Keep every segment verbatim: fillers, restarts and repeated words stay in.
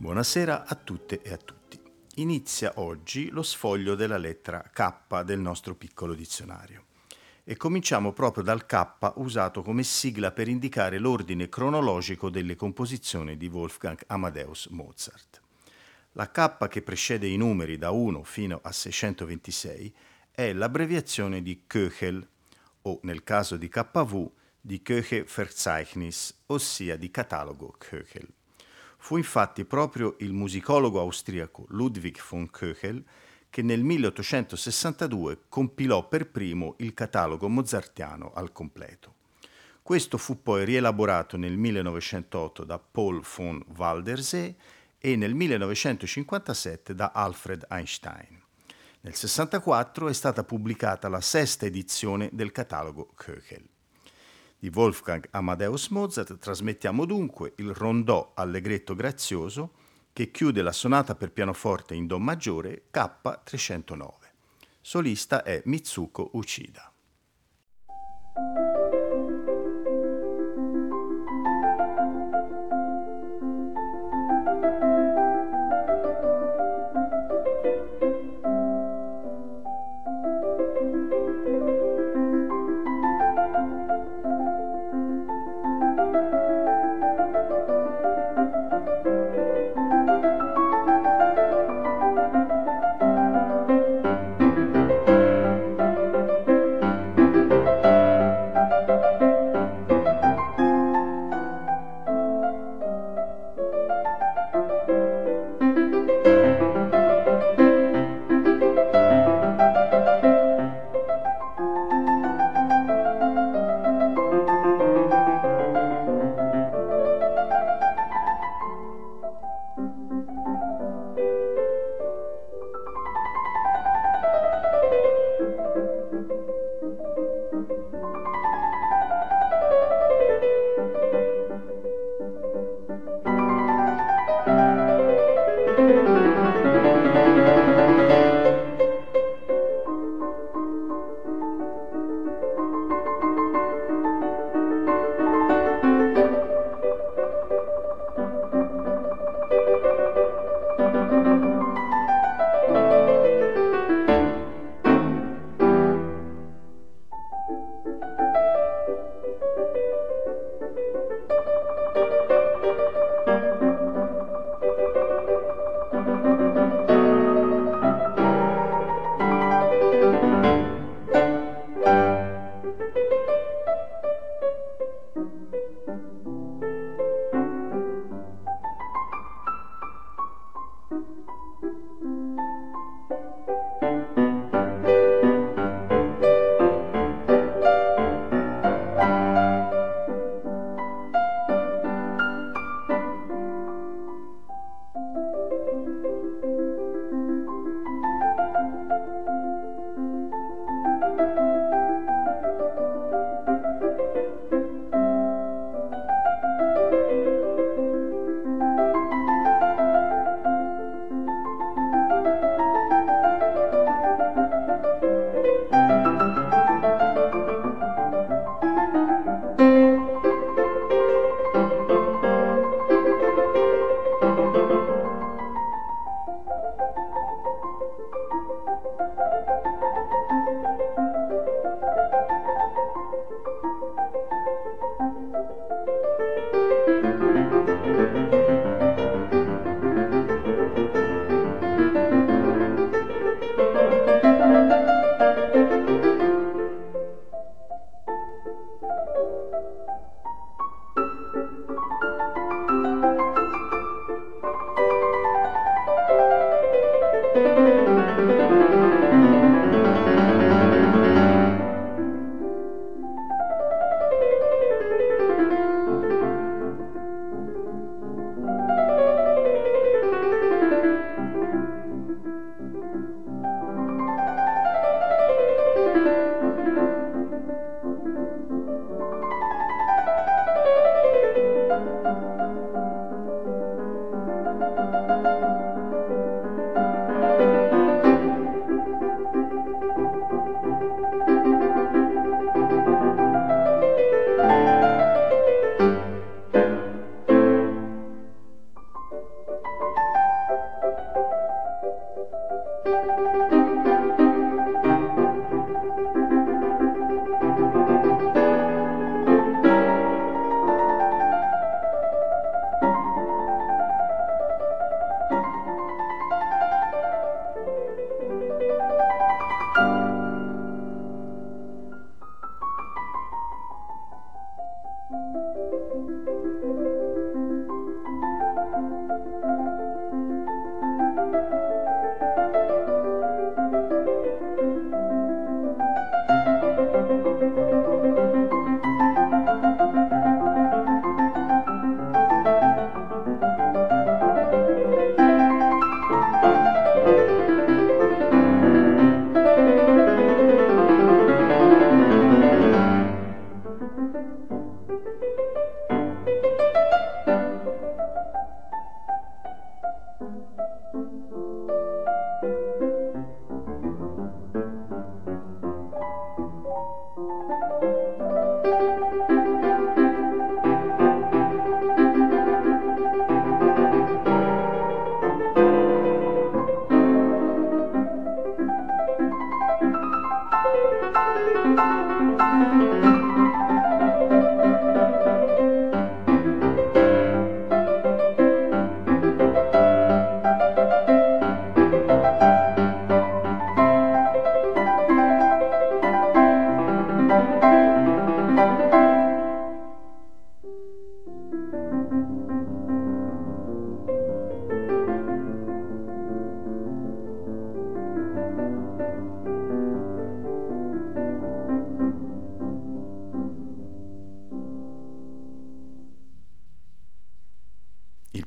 Buonasera a tutte e a tutti. Inizia oggi lo sfoglio della lettera K del nostro piccolo dizionario e cominciamo proprio dal K usato come sigla per indicare l'ordine cronologico delle composizioni di Wolfgang Amadeus Mozart. La K che precede i numeri da uno fino a seicentoventisei è l'abbreviazione di Köchel o, nel caso di K V, di Köchelverzeichnis, ossia di catalogo Köchel. Fu infatti proprio il musicologo austriaco Ludwig von Köchel che nel milleottocentosessantadue compilò per primo il catalogo mozartiano al completo. Questo fu poi rielaborato nel millenovecentootto da Paul von Waldersee e nel millenovecentocinquantasette da Alfred Einstein. Nel sessantaquattro è stata pubblicata la sesta edizione del catalogo Köchel. Di Wolfgang Amadeus Mozart trasmettiamo dunque il rondò allegretto grazioso che chiude la sonata per pianoforte in do maggiore K trecentonove. Solista è Mitsuko Uchida.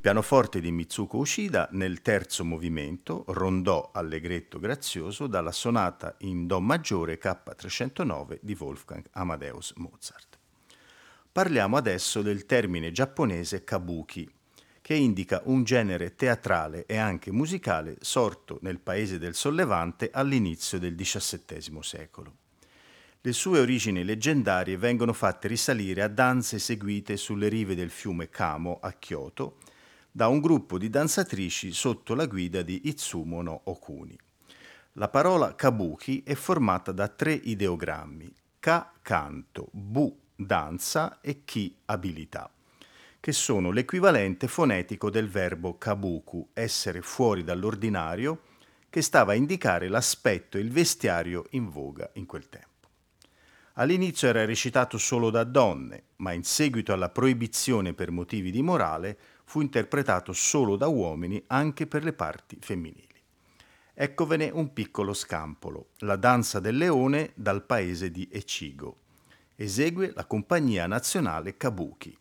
pianoforte di Mitsuko Uchida nel terzo movimento, rondò allegretto grazioso dalla sonata in Do maggiore K trecentonove di Wolfgang Amadeus Mozart. Parliamo adesso del termine giapponese kabuki, che indica un genere teatrale e anche musicale sorto nel paese del Sollevante all'inizio del diciassettesimo secolo. Le sue origini leggendarie vengono fatte risalire a danze eseguite sulle rive del fiume Kamo a Kyoto da un gruppo di danzatrici sotto la guida di Izumo no Okuni. La parola kabuki è formata da tre ideogrammi: ka canto, bu danza e ki abilità, che sono l'equivalente fonetico del verbo kabuku, essere fuori dall'ordinario, che stava a indicare l'aspetto e il vestiario in voga in quel tempo. All'inizio era recitato solo da donne, ma in seguito alla proibizione per motivi di morale fu interpretato solo da uomini anche per le parti femminili. Eccovene un piccolo scampolo, la danza del leone dal paese di Echigo. Esegue la compagnia nazionale Kabuki.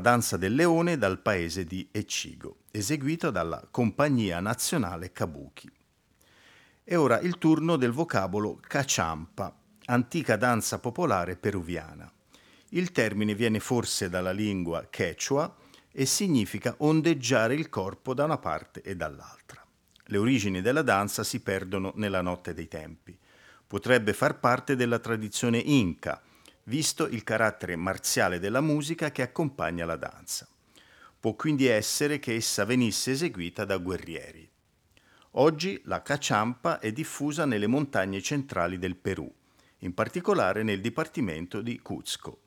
Danza del leone dal paese di Echigo, eseguito dalla Compagnia Nazionale Kabuki. E ora il turno del vocabolo Caciampa, antica danza popolare peruviana. Il termine viene forse dalla lingua Quechua e significa ondeggiare il corpo da una parte e dall'altra. Le origini della danza si perdono nella notte dei tempi. Potrebbe far parte della tradizione Inca, visto il carattere marziale della musica che accompagna la danza. Può quindi essere che essa venisse eseguita da guerrieri. Oggi la Caciampa è diffusa nelle montagne centrali del Perù, in particolare nel dipartimento di Cuzco.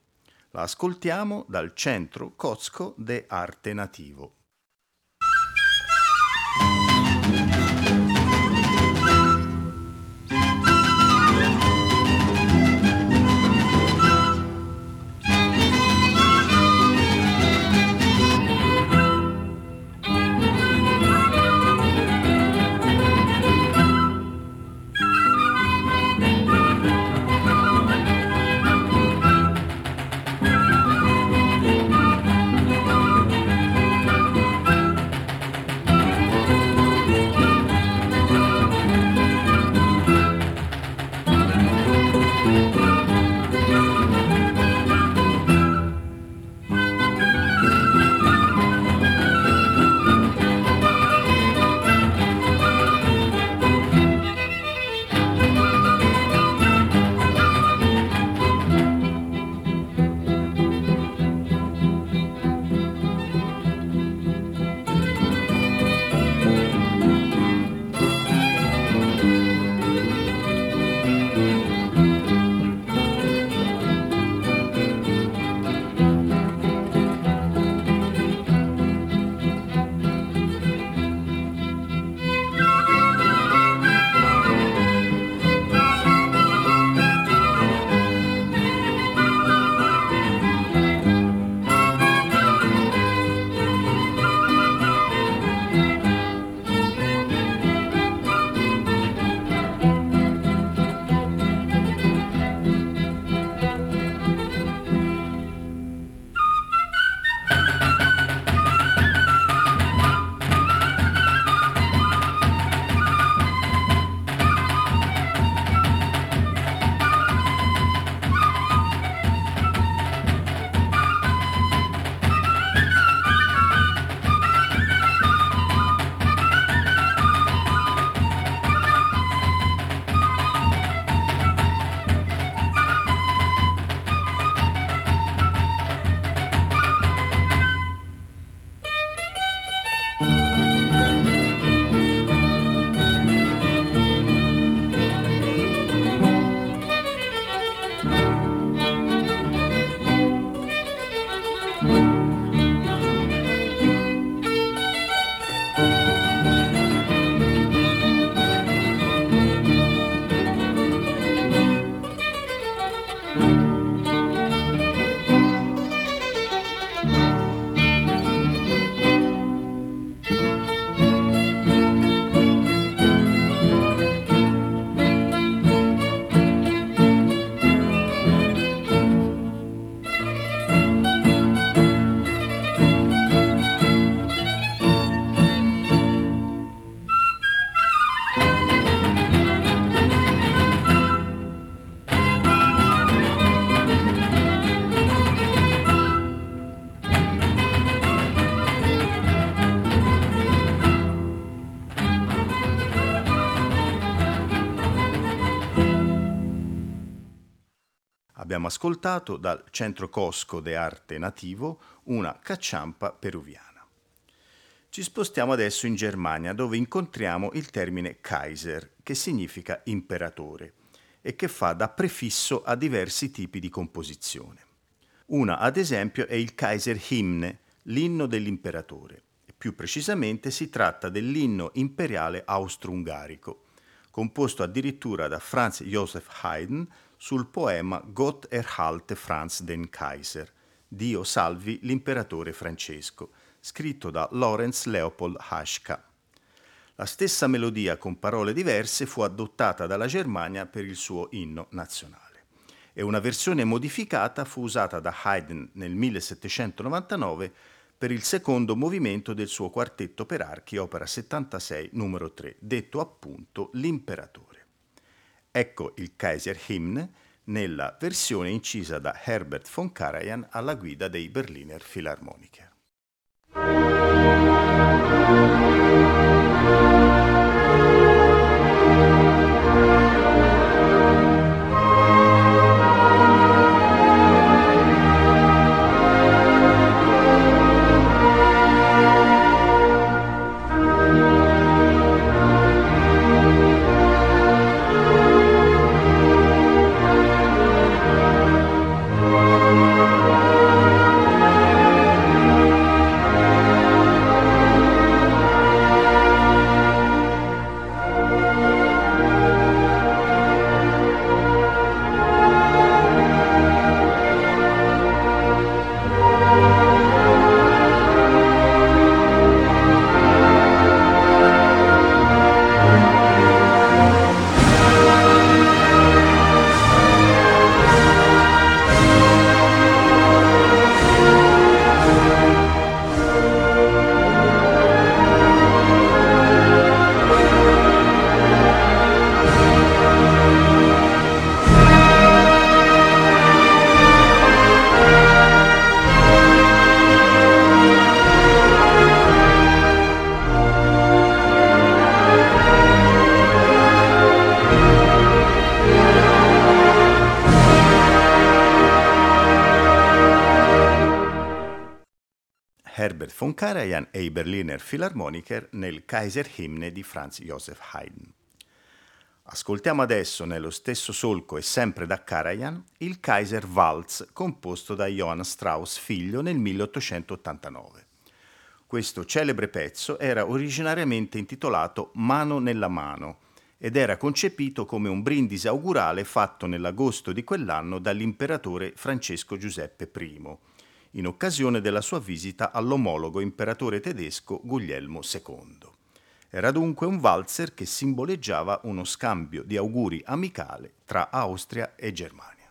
La ascoltiamo dal Centro Cozco de Arte Nativo. Abbiamo ascoltato dal Centro Cozco de Arte Nativo una Caciampa peruviana. Ci spostiamo adesso in Germania, dove incontriamo il termine Kaiser, che significa imperatore, e che fa da prefisso a diversi tipi di composizione. Una, ad esempio, è il Kaiserhymne, l'inno dell'imperatore. E più precisamente si tratta dell'inno imperiale austro-ungarico, composto addirittura da Franz Joseph Haydn sul poema Gott erhalte Franz den Kaiser, Dio salvi l'imperatore Francesco, scritto da Lorenz Leopold Haschka. La stessa melodia con parole diverse fu adottata dalla Germania per il suo inno nazionale e una versione modificata fu usata da Haydn nel millesettecentonovantanove per il secondo movimento del suo quartetto per archi opera settantasei numero tre, detto appunto l'imperatore. Ecco il Kaiserhymne nella versione incisa da Herbert von Karajan alla guida dei Berliner Philharmoniker. Herbert von Karajan e i Berliner Philharmoniker nel Kaiserhymne di Franz Joseph Haydn. Ascoltiamo adesso, nello stesso solco e sempre da Karajan, il Kaiser Waltz composto da Johann Strauss figlio nel milleottocentottantanove. Questo celebre pezzo era originariamente intitolato Mano nella mano ed era concepito come un brindisi augurale fatto nell'agosto di quell'anno dall'imperatore Francesco Giuseppe I, in occasione della sua visita all'omologo imperatore tedesco Guglielmo secondo. Era dunque un valzer che simboleggiava uno scambio di auguri amicale tra Austria e Germania.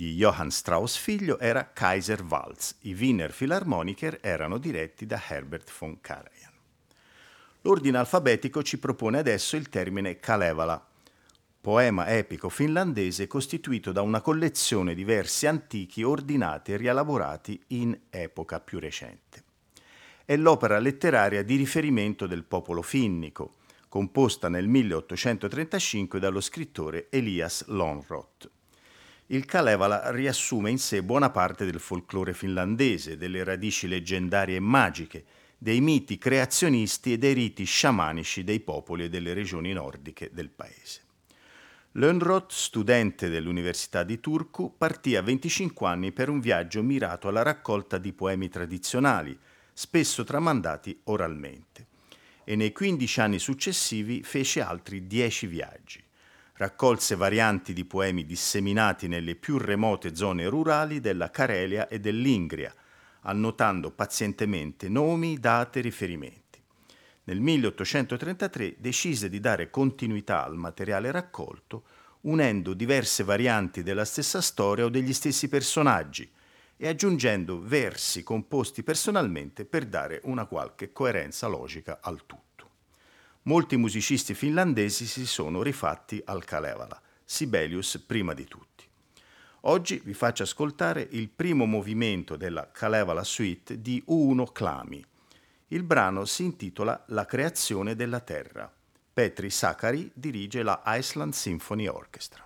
di Johann Strauss figlio era Kaiser Waltz. I Wiener Philharmoniker erano diretti da Herbert von Karajan. L'ordine alfabetico ci propone adesso il termine Kalevala, poema epico finlandese costituito da una collezione di versi antichi ordinati e rielaborati in epoca più recente. È l'opera letteraria di riferimento del popolo finnico, composta nel milleottocentotrentacinque dallo scrittore Elias Lönnrot. Il Kalevala riassume in sé buona parte del folklore finlandese, delle radici leggendarie e magiche, dei miti creazionisti e dei riti sciamanici dei popoli e delle regioni nordiche del paese. Lönnrot, studente dell'Università di Turku, partì a venticinque anni per un viaggio mirato alla raccolta di poemi tradizionali, spesso tramandati oralmente, e nei quindici anni successivi fece altri dieci viaggi. Raccolse varianti di poemi disseminati nelle più remote zone rurali della Carelia e dell'Ingria, annotando pazientemente nomi, date, riferimenti. Nel milleottocentotrentatré decise di dare continuità al materiale raccolto unendo diverse varianti della stessa storia o degli stessi personaggi e aggiungendo versi composti personalmente per dare una qualche coerenza logica al tutto. Molti musicisti finlandesi si sono rifatti al Kalevala, Sibelius prima di tutti. Oggi vi faccio ascoltare il primo movimento della Kalevala Suite di Uuno Klami. Il brano si intitola La creazione della terra. Petri Sakari dirige la Iceland Symphony Orchestra.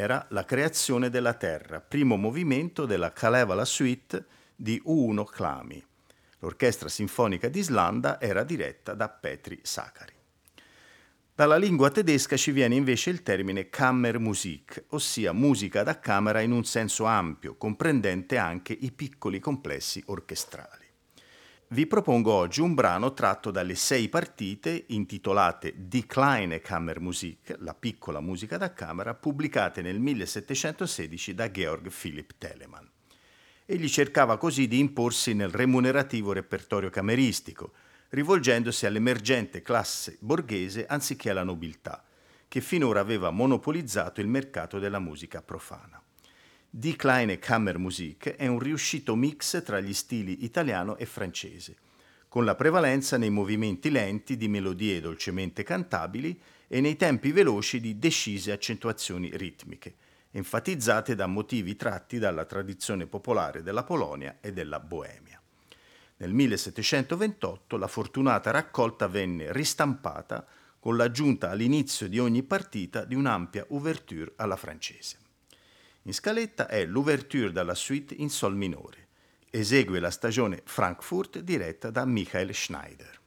era La creazione della terra, primo movimento della Kalevala Suite di Uuno Klami. L'orchestra sinfonica d'Islanda era diretta da Petri Sakari. Dalla lingua tedesca ci viene invece il termine Kammermusik, ossia musica da camera in un senso ampio, comprendente anche i piccoli complessi orchestrali. Vi propongo oggi un brano tratto dalle sei partite intitolate Die kleine Kammermusik, la piccola musica da camera, pubblicate nel millesettecentosedici da Georg Philipp Telemann. Egli cercava così di imporsi nel remunerativo repertorio cameristico, rivolgendosi all'emergente classe borghese anziché alla nobiltà, che finora aveva monopolizzato il mercato della musica profana. Die kleine Kammermusik è un riuscito mix tra gli stili italiano e francese, con la prevalenza nei movimenti lenti di melodie dolcemente cantabili e nei tempi veloci di decise accentuazioni ritmiche, enfatizzate da motivi tratti dalla tradizione popolare della Polonia e della Boemia. Nel millesettecentoventotto la fortunata raccolta venne ristampata con l'aggiunta all'inizio di ogni partita di un'ampia ouverture alla francese. In scaletta è l'ouverture dalla suite in sol minore. Esegue La Stagione Frankfurt diretta da Michael Schneider.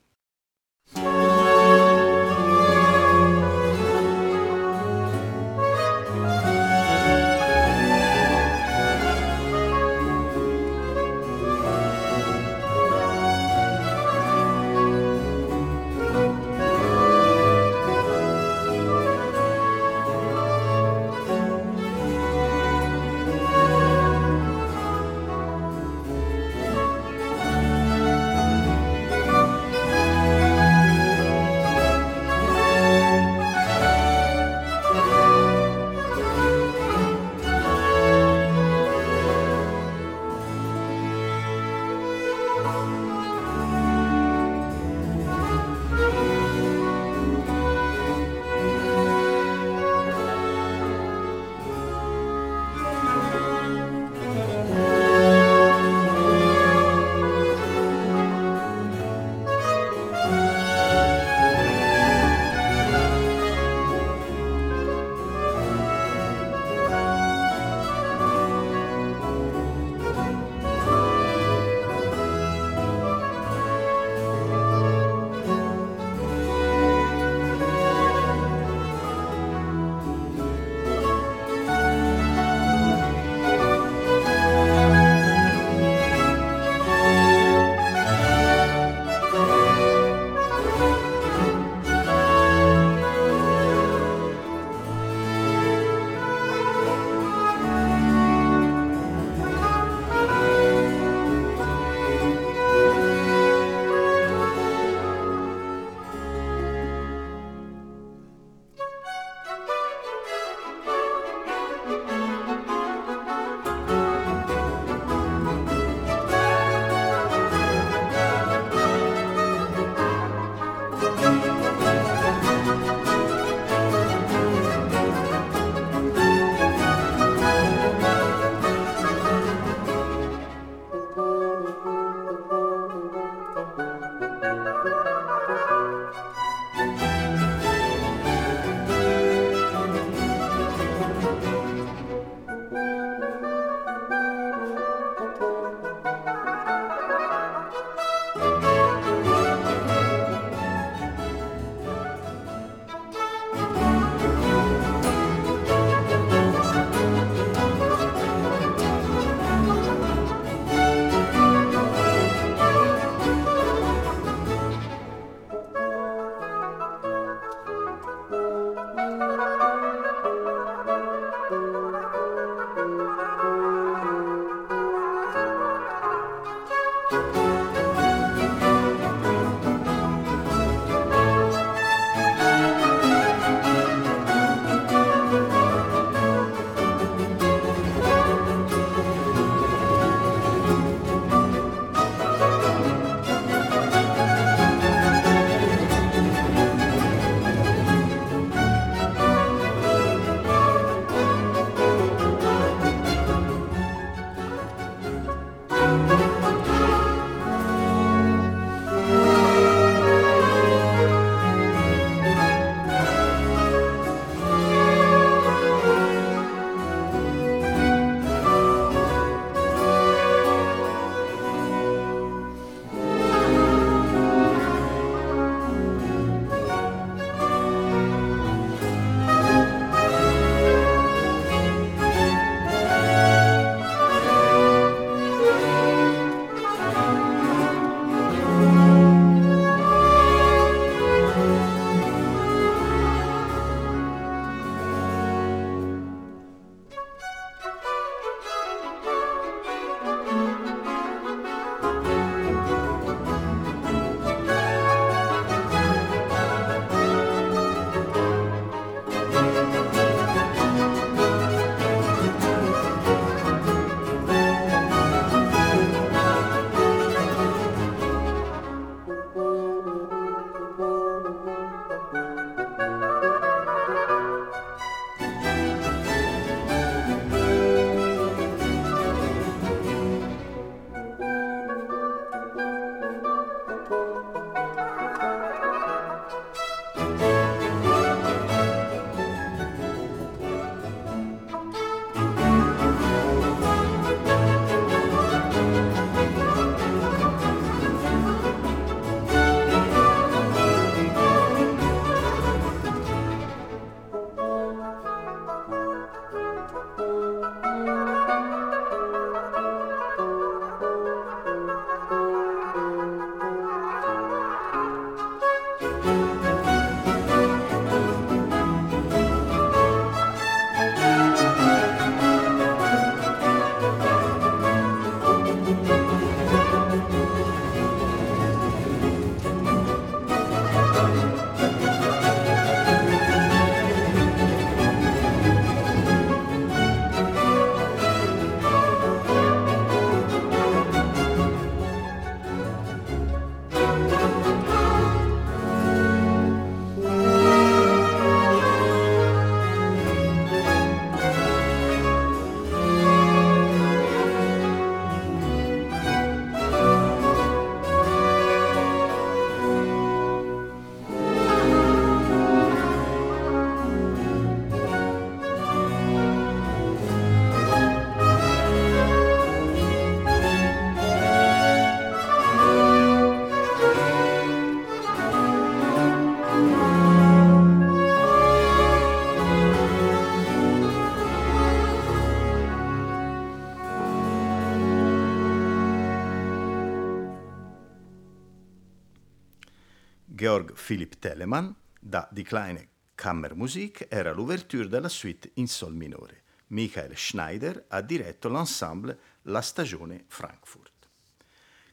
Georg Philipp Telemann da Die kleine Kammermusik era l'ouverture della suite in sol minore. Michael Schneider ha diretto l'ensemble La Stagione Frankfurt.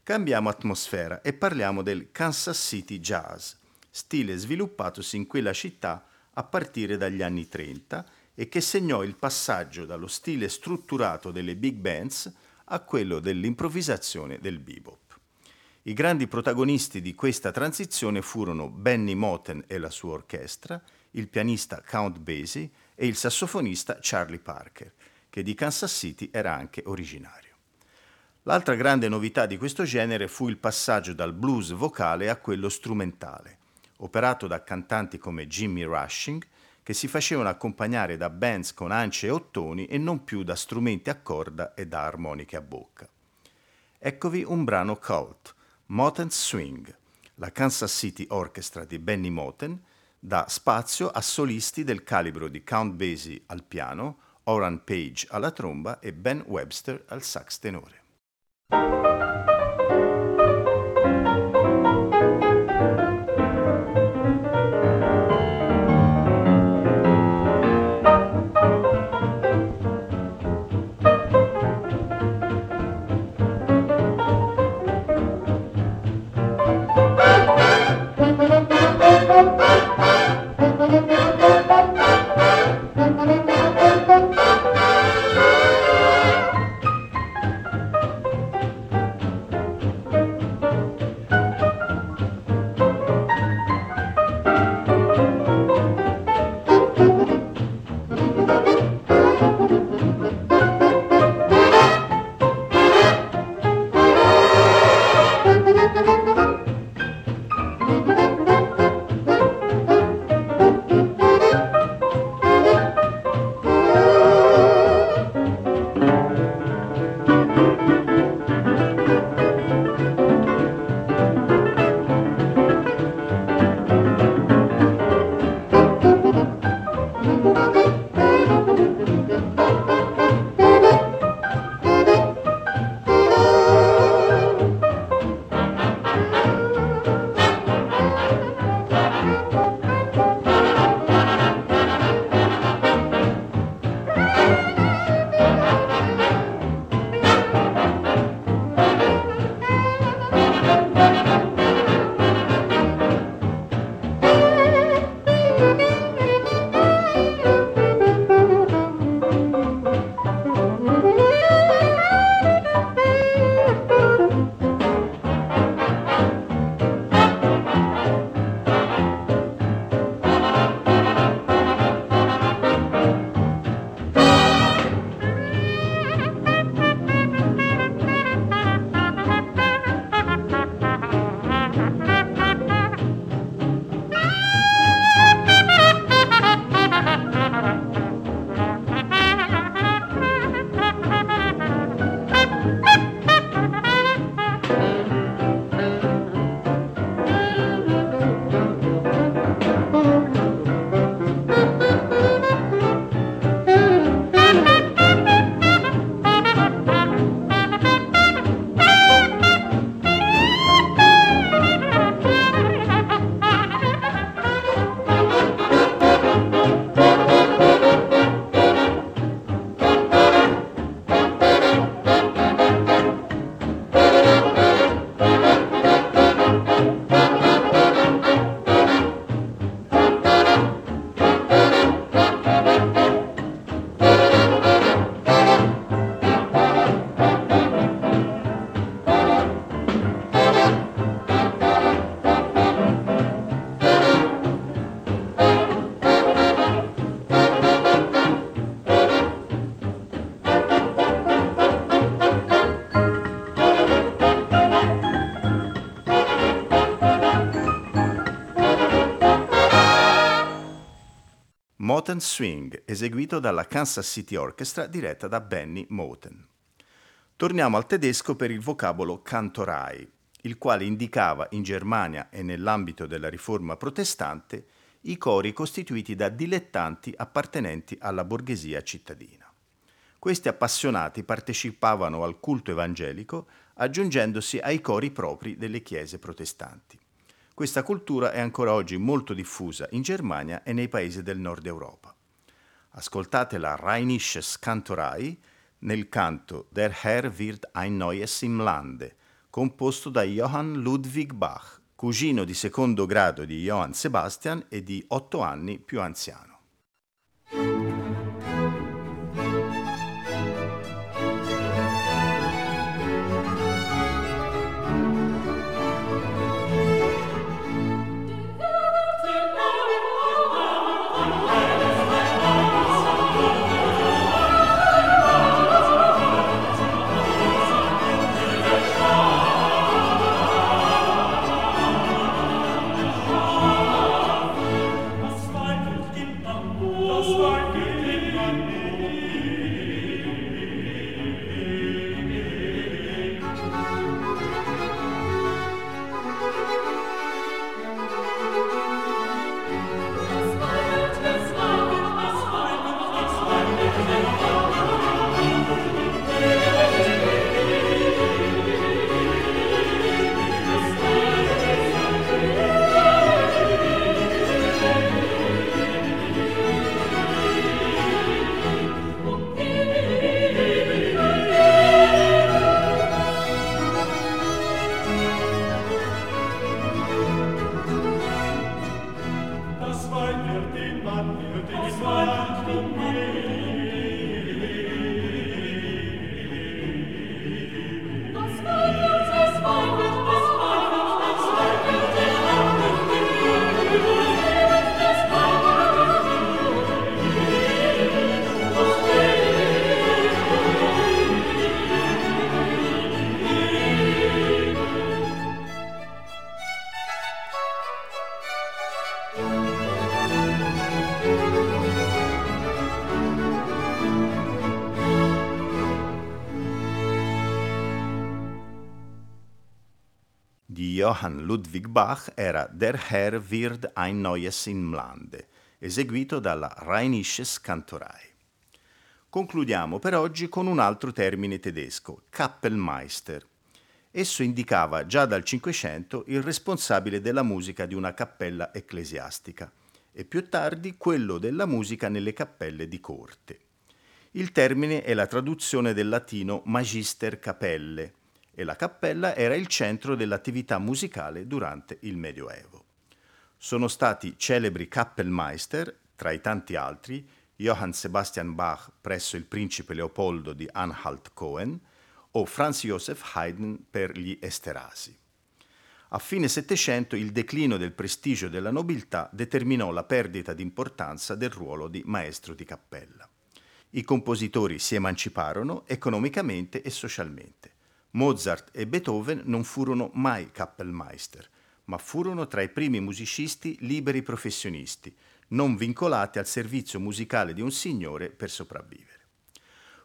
Cambiamo atmosfera e parliamo del Kansas City Jazz, stile sviluppatosi in quella città a partire dagli anni trenta e che segnò il passaggio dallo stile strutturato delle big bands a quello dell'improvvisazione del bebop. I grandi protagonisti di questa transizione furono Benny Moten e la sua orchestra, il pianista Count Basie e il sassofonista Charlie Parker, che di Kansas City era anche originario. L'altra grande novità di questo genere fu il passaggio dal blues vocale a quello strumentale, operato da cantanti come Jimmy Rushing, che si facevano accompagnare da bands con ance e ottoni e non più da strumenti a corda e da armoniche a bocca. Eccovi un brano cult, Moten's Swing, la Kansas City Orchestra di Benny Moten, dà spazio a solisti del calibro di Count Basie al piano, Oran Page alla tromba e Ben Webster al sax tenore. Moten Swing, eseguito dalla Kansas City Orchestra diretta da Benny Moten. Torniamo al tedesco per il vocabolo Kantorei, il quale indicava in Germania e nell'ambito della riforma protestante i cori costituiti da dilettanti appartenenti alla borghesia cittadina. Questi appassionati partecipavano al culto evangelico aggiungendosi ai cori propri delle chiese protestanti. Questa cultura è ancora oggi molto diffusa in Germania e nei paesi del nord Europa. Ascoltate la Rheinisches Kantorei nel canto Der Herr wird ein neues im Lande, composto da Johann Ludwig Bach, cugino di secondo grado di Johann Sebastian e di otto anni più anziano. Johann Ludwig Bach era Der Herr wird ein neues im Lande, eseguito dalla Rheinisches Kantorei. Concludiamo per oggi con un altro termine tedesco, Kapellmeister. Esso indicava già dal Cinquecento il responsabile della musica di una cappella ecclesiastica e più tardi quello della musica nelle cappelle di corte. Il termine è la traduzione del latino magister cappelle, e la cappella era il centro dell'attività musicale durante il Medioevo. Sono stati celebri Kapellmeister, tra i tanti altri, Johann Sebastian Bach presso il principe Leopoldo di Anhalt-Cohen o Franz Joseph Haydn per gli Esterasi. A fine Settecento il declino del prestigio della nobiltà determinò la perdita di importanza del ruolo di maestro di cappella. I compositori si emanciparono economicamente e socialmente. Mozart e Beethoven non furono mai Kapellmeister, ma furono tra i primi musicisti liberi professionisti, non vincolati al servizio musicale di un signore per sopravvivere.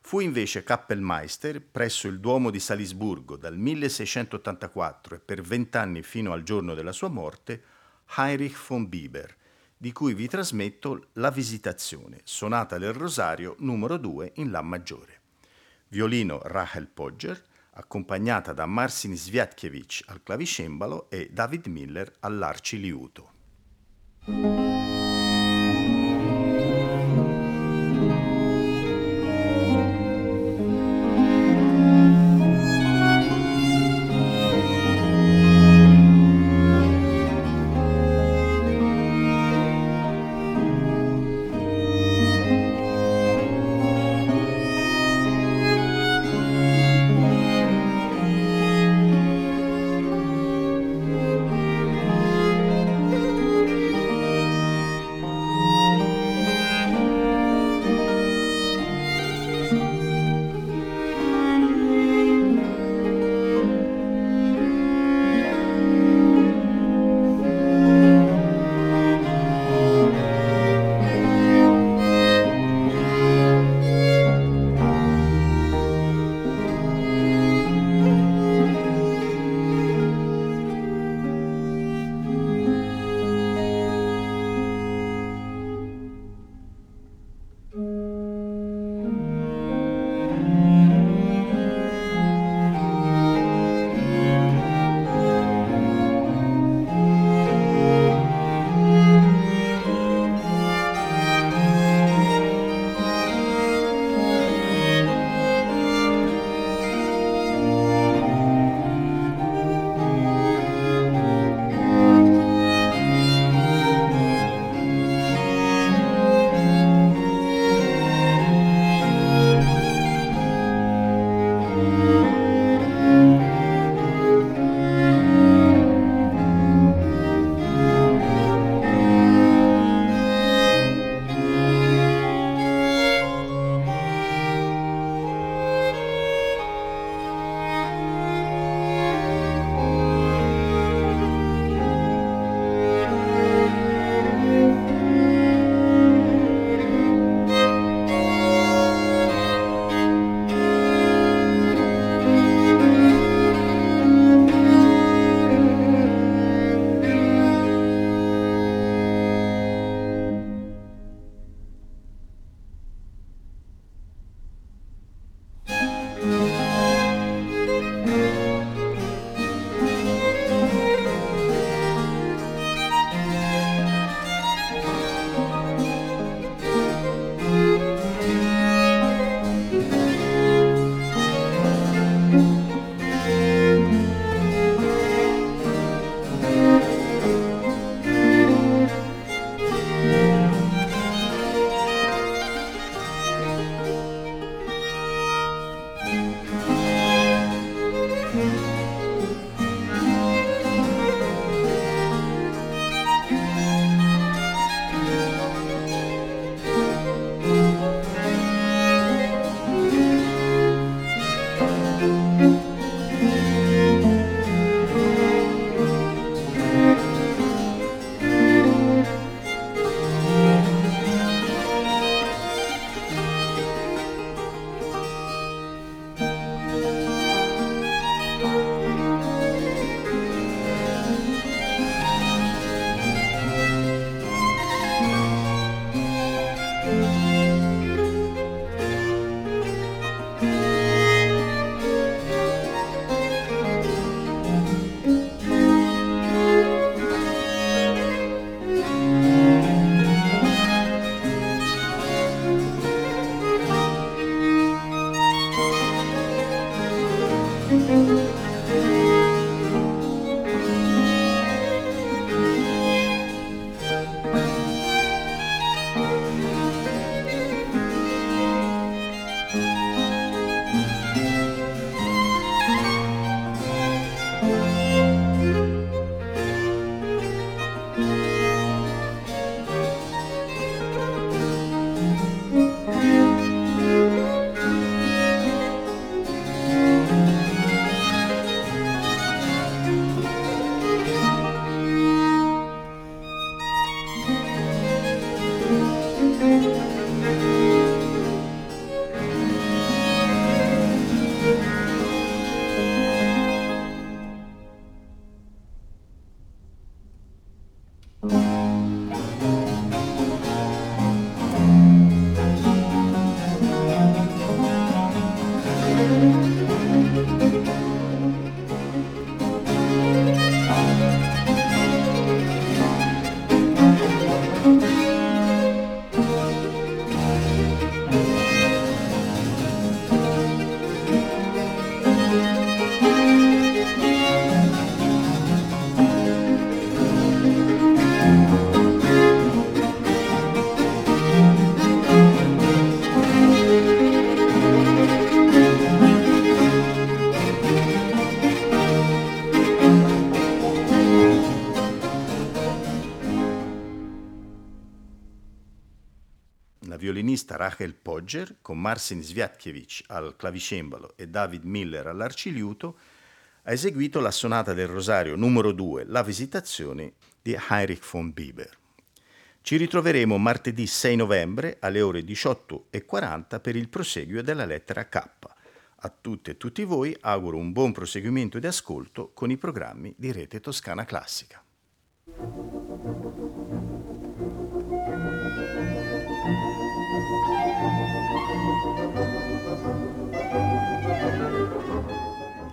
Fu invece Kapellmeister presso il Duomo di Salisburgo dal milleseicentottantaquattro e per vent'anni fino al giorno della sua morte Heinrich von Bieber, di cui vi trasmetto La Visitazione, sonata del Rosario numero due in La maggiore. Violino Rachel Pogger, accompagnata da Marcin Sviatkiewicz al clavicembalo e David Miller all'arciliuto. Rachel Pogger, con Marcin Sviatkiewicz al clavicembalo e David Miller all'arciliuto, ha eseguito la sonata del Rosario numero due, La Visitazione, di Heinrich von Bieber. Ci ritroveremo martedì sei novembre alle ore diciotto e quaranta per il proseguio della lettera K. A tutte e tutti voi auguro un buon proseguimento di ascolto con i programmi di Rete Toscana Classica.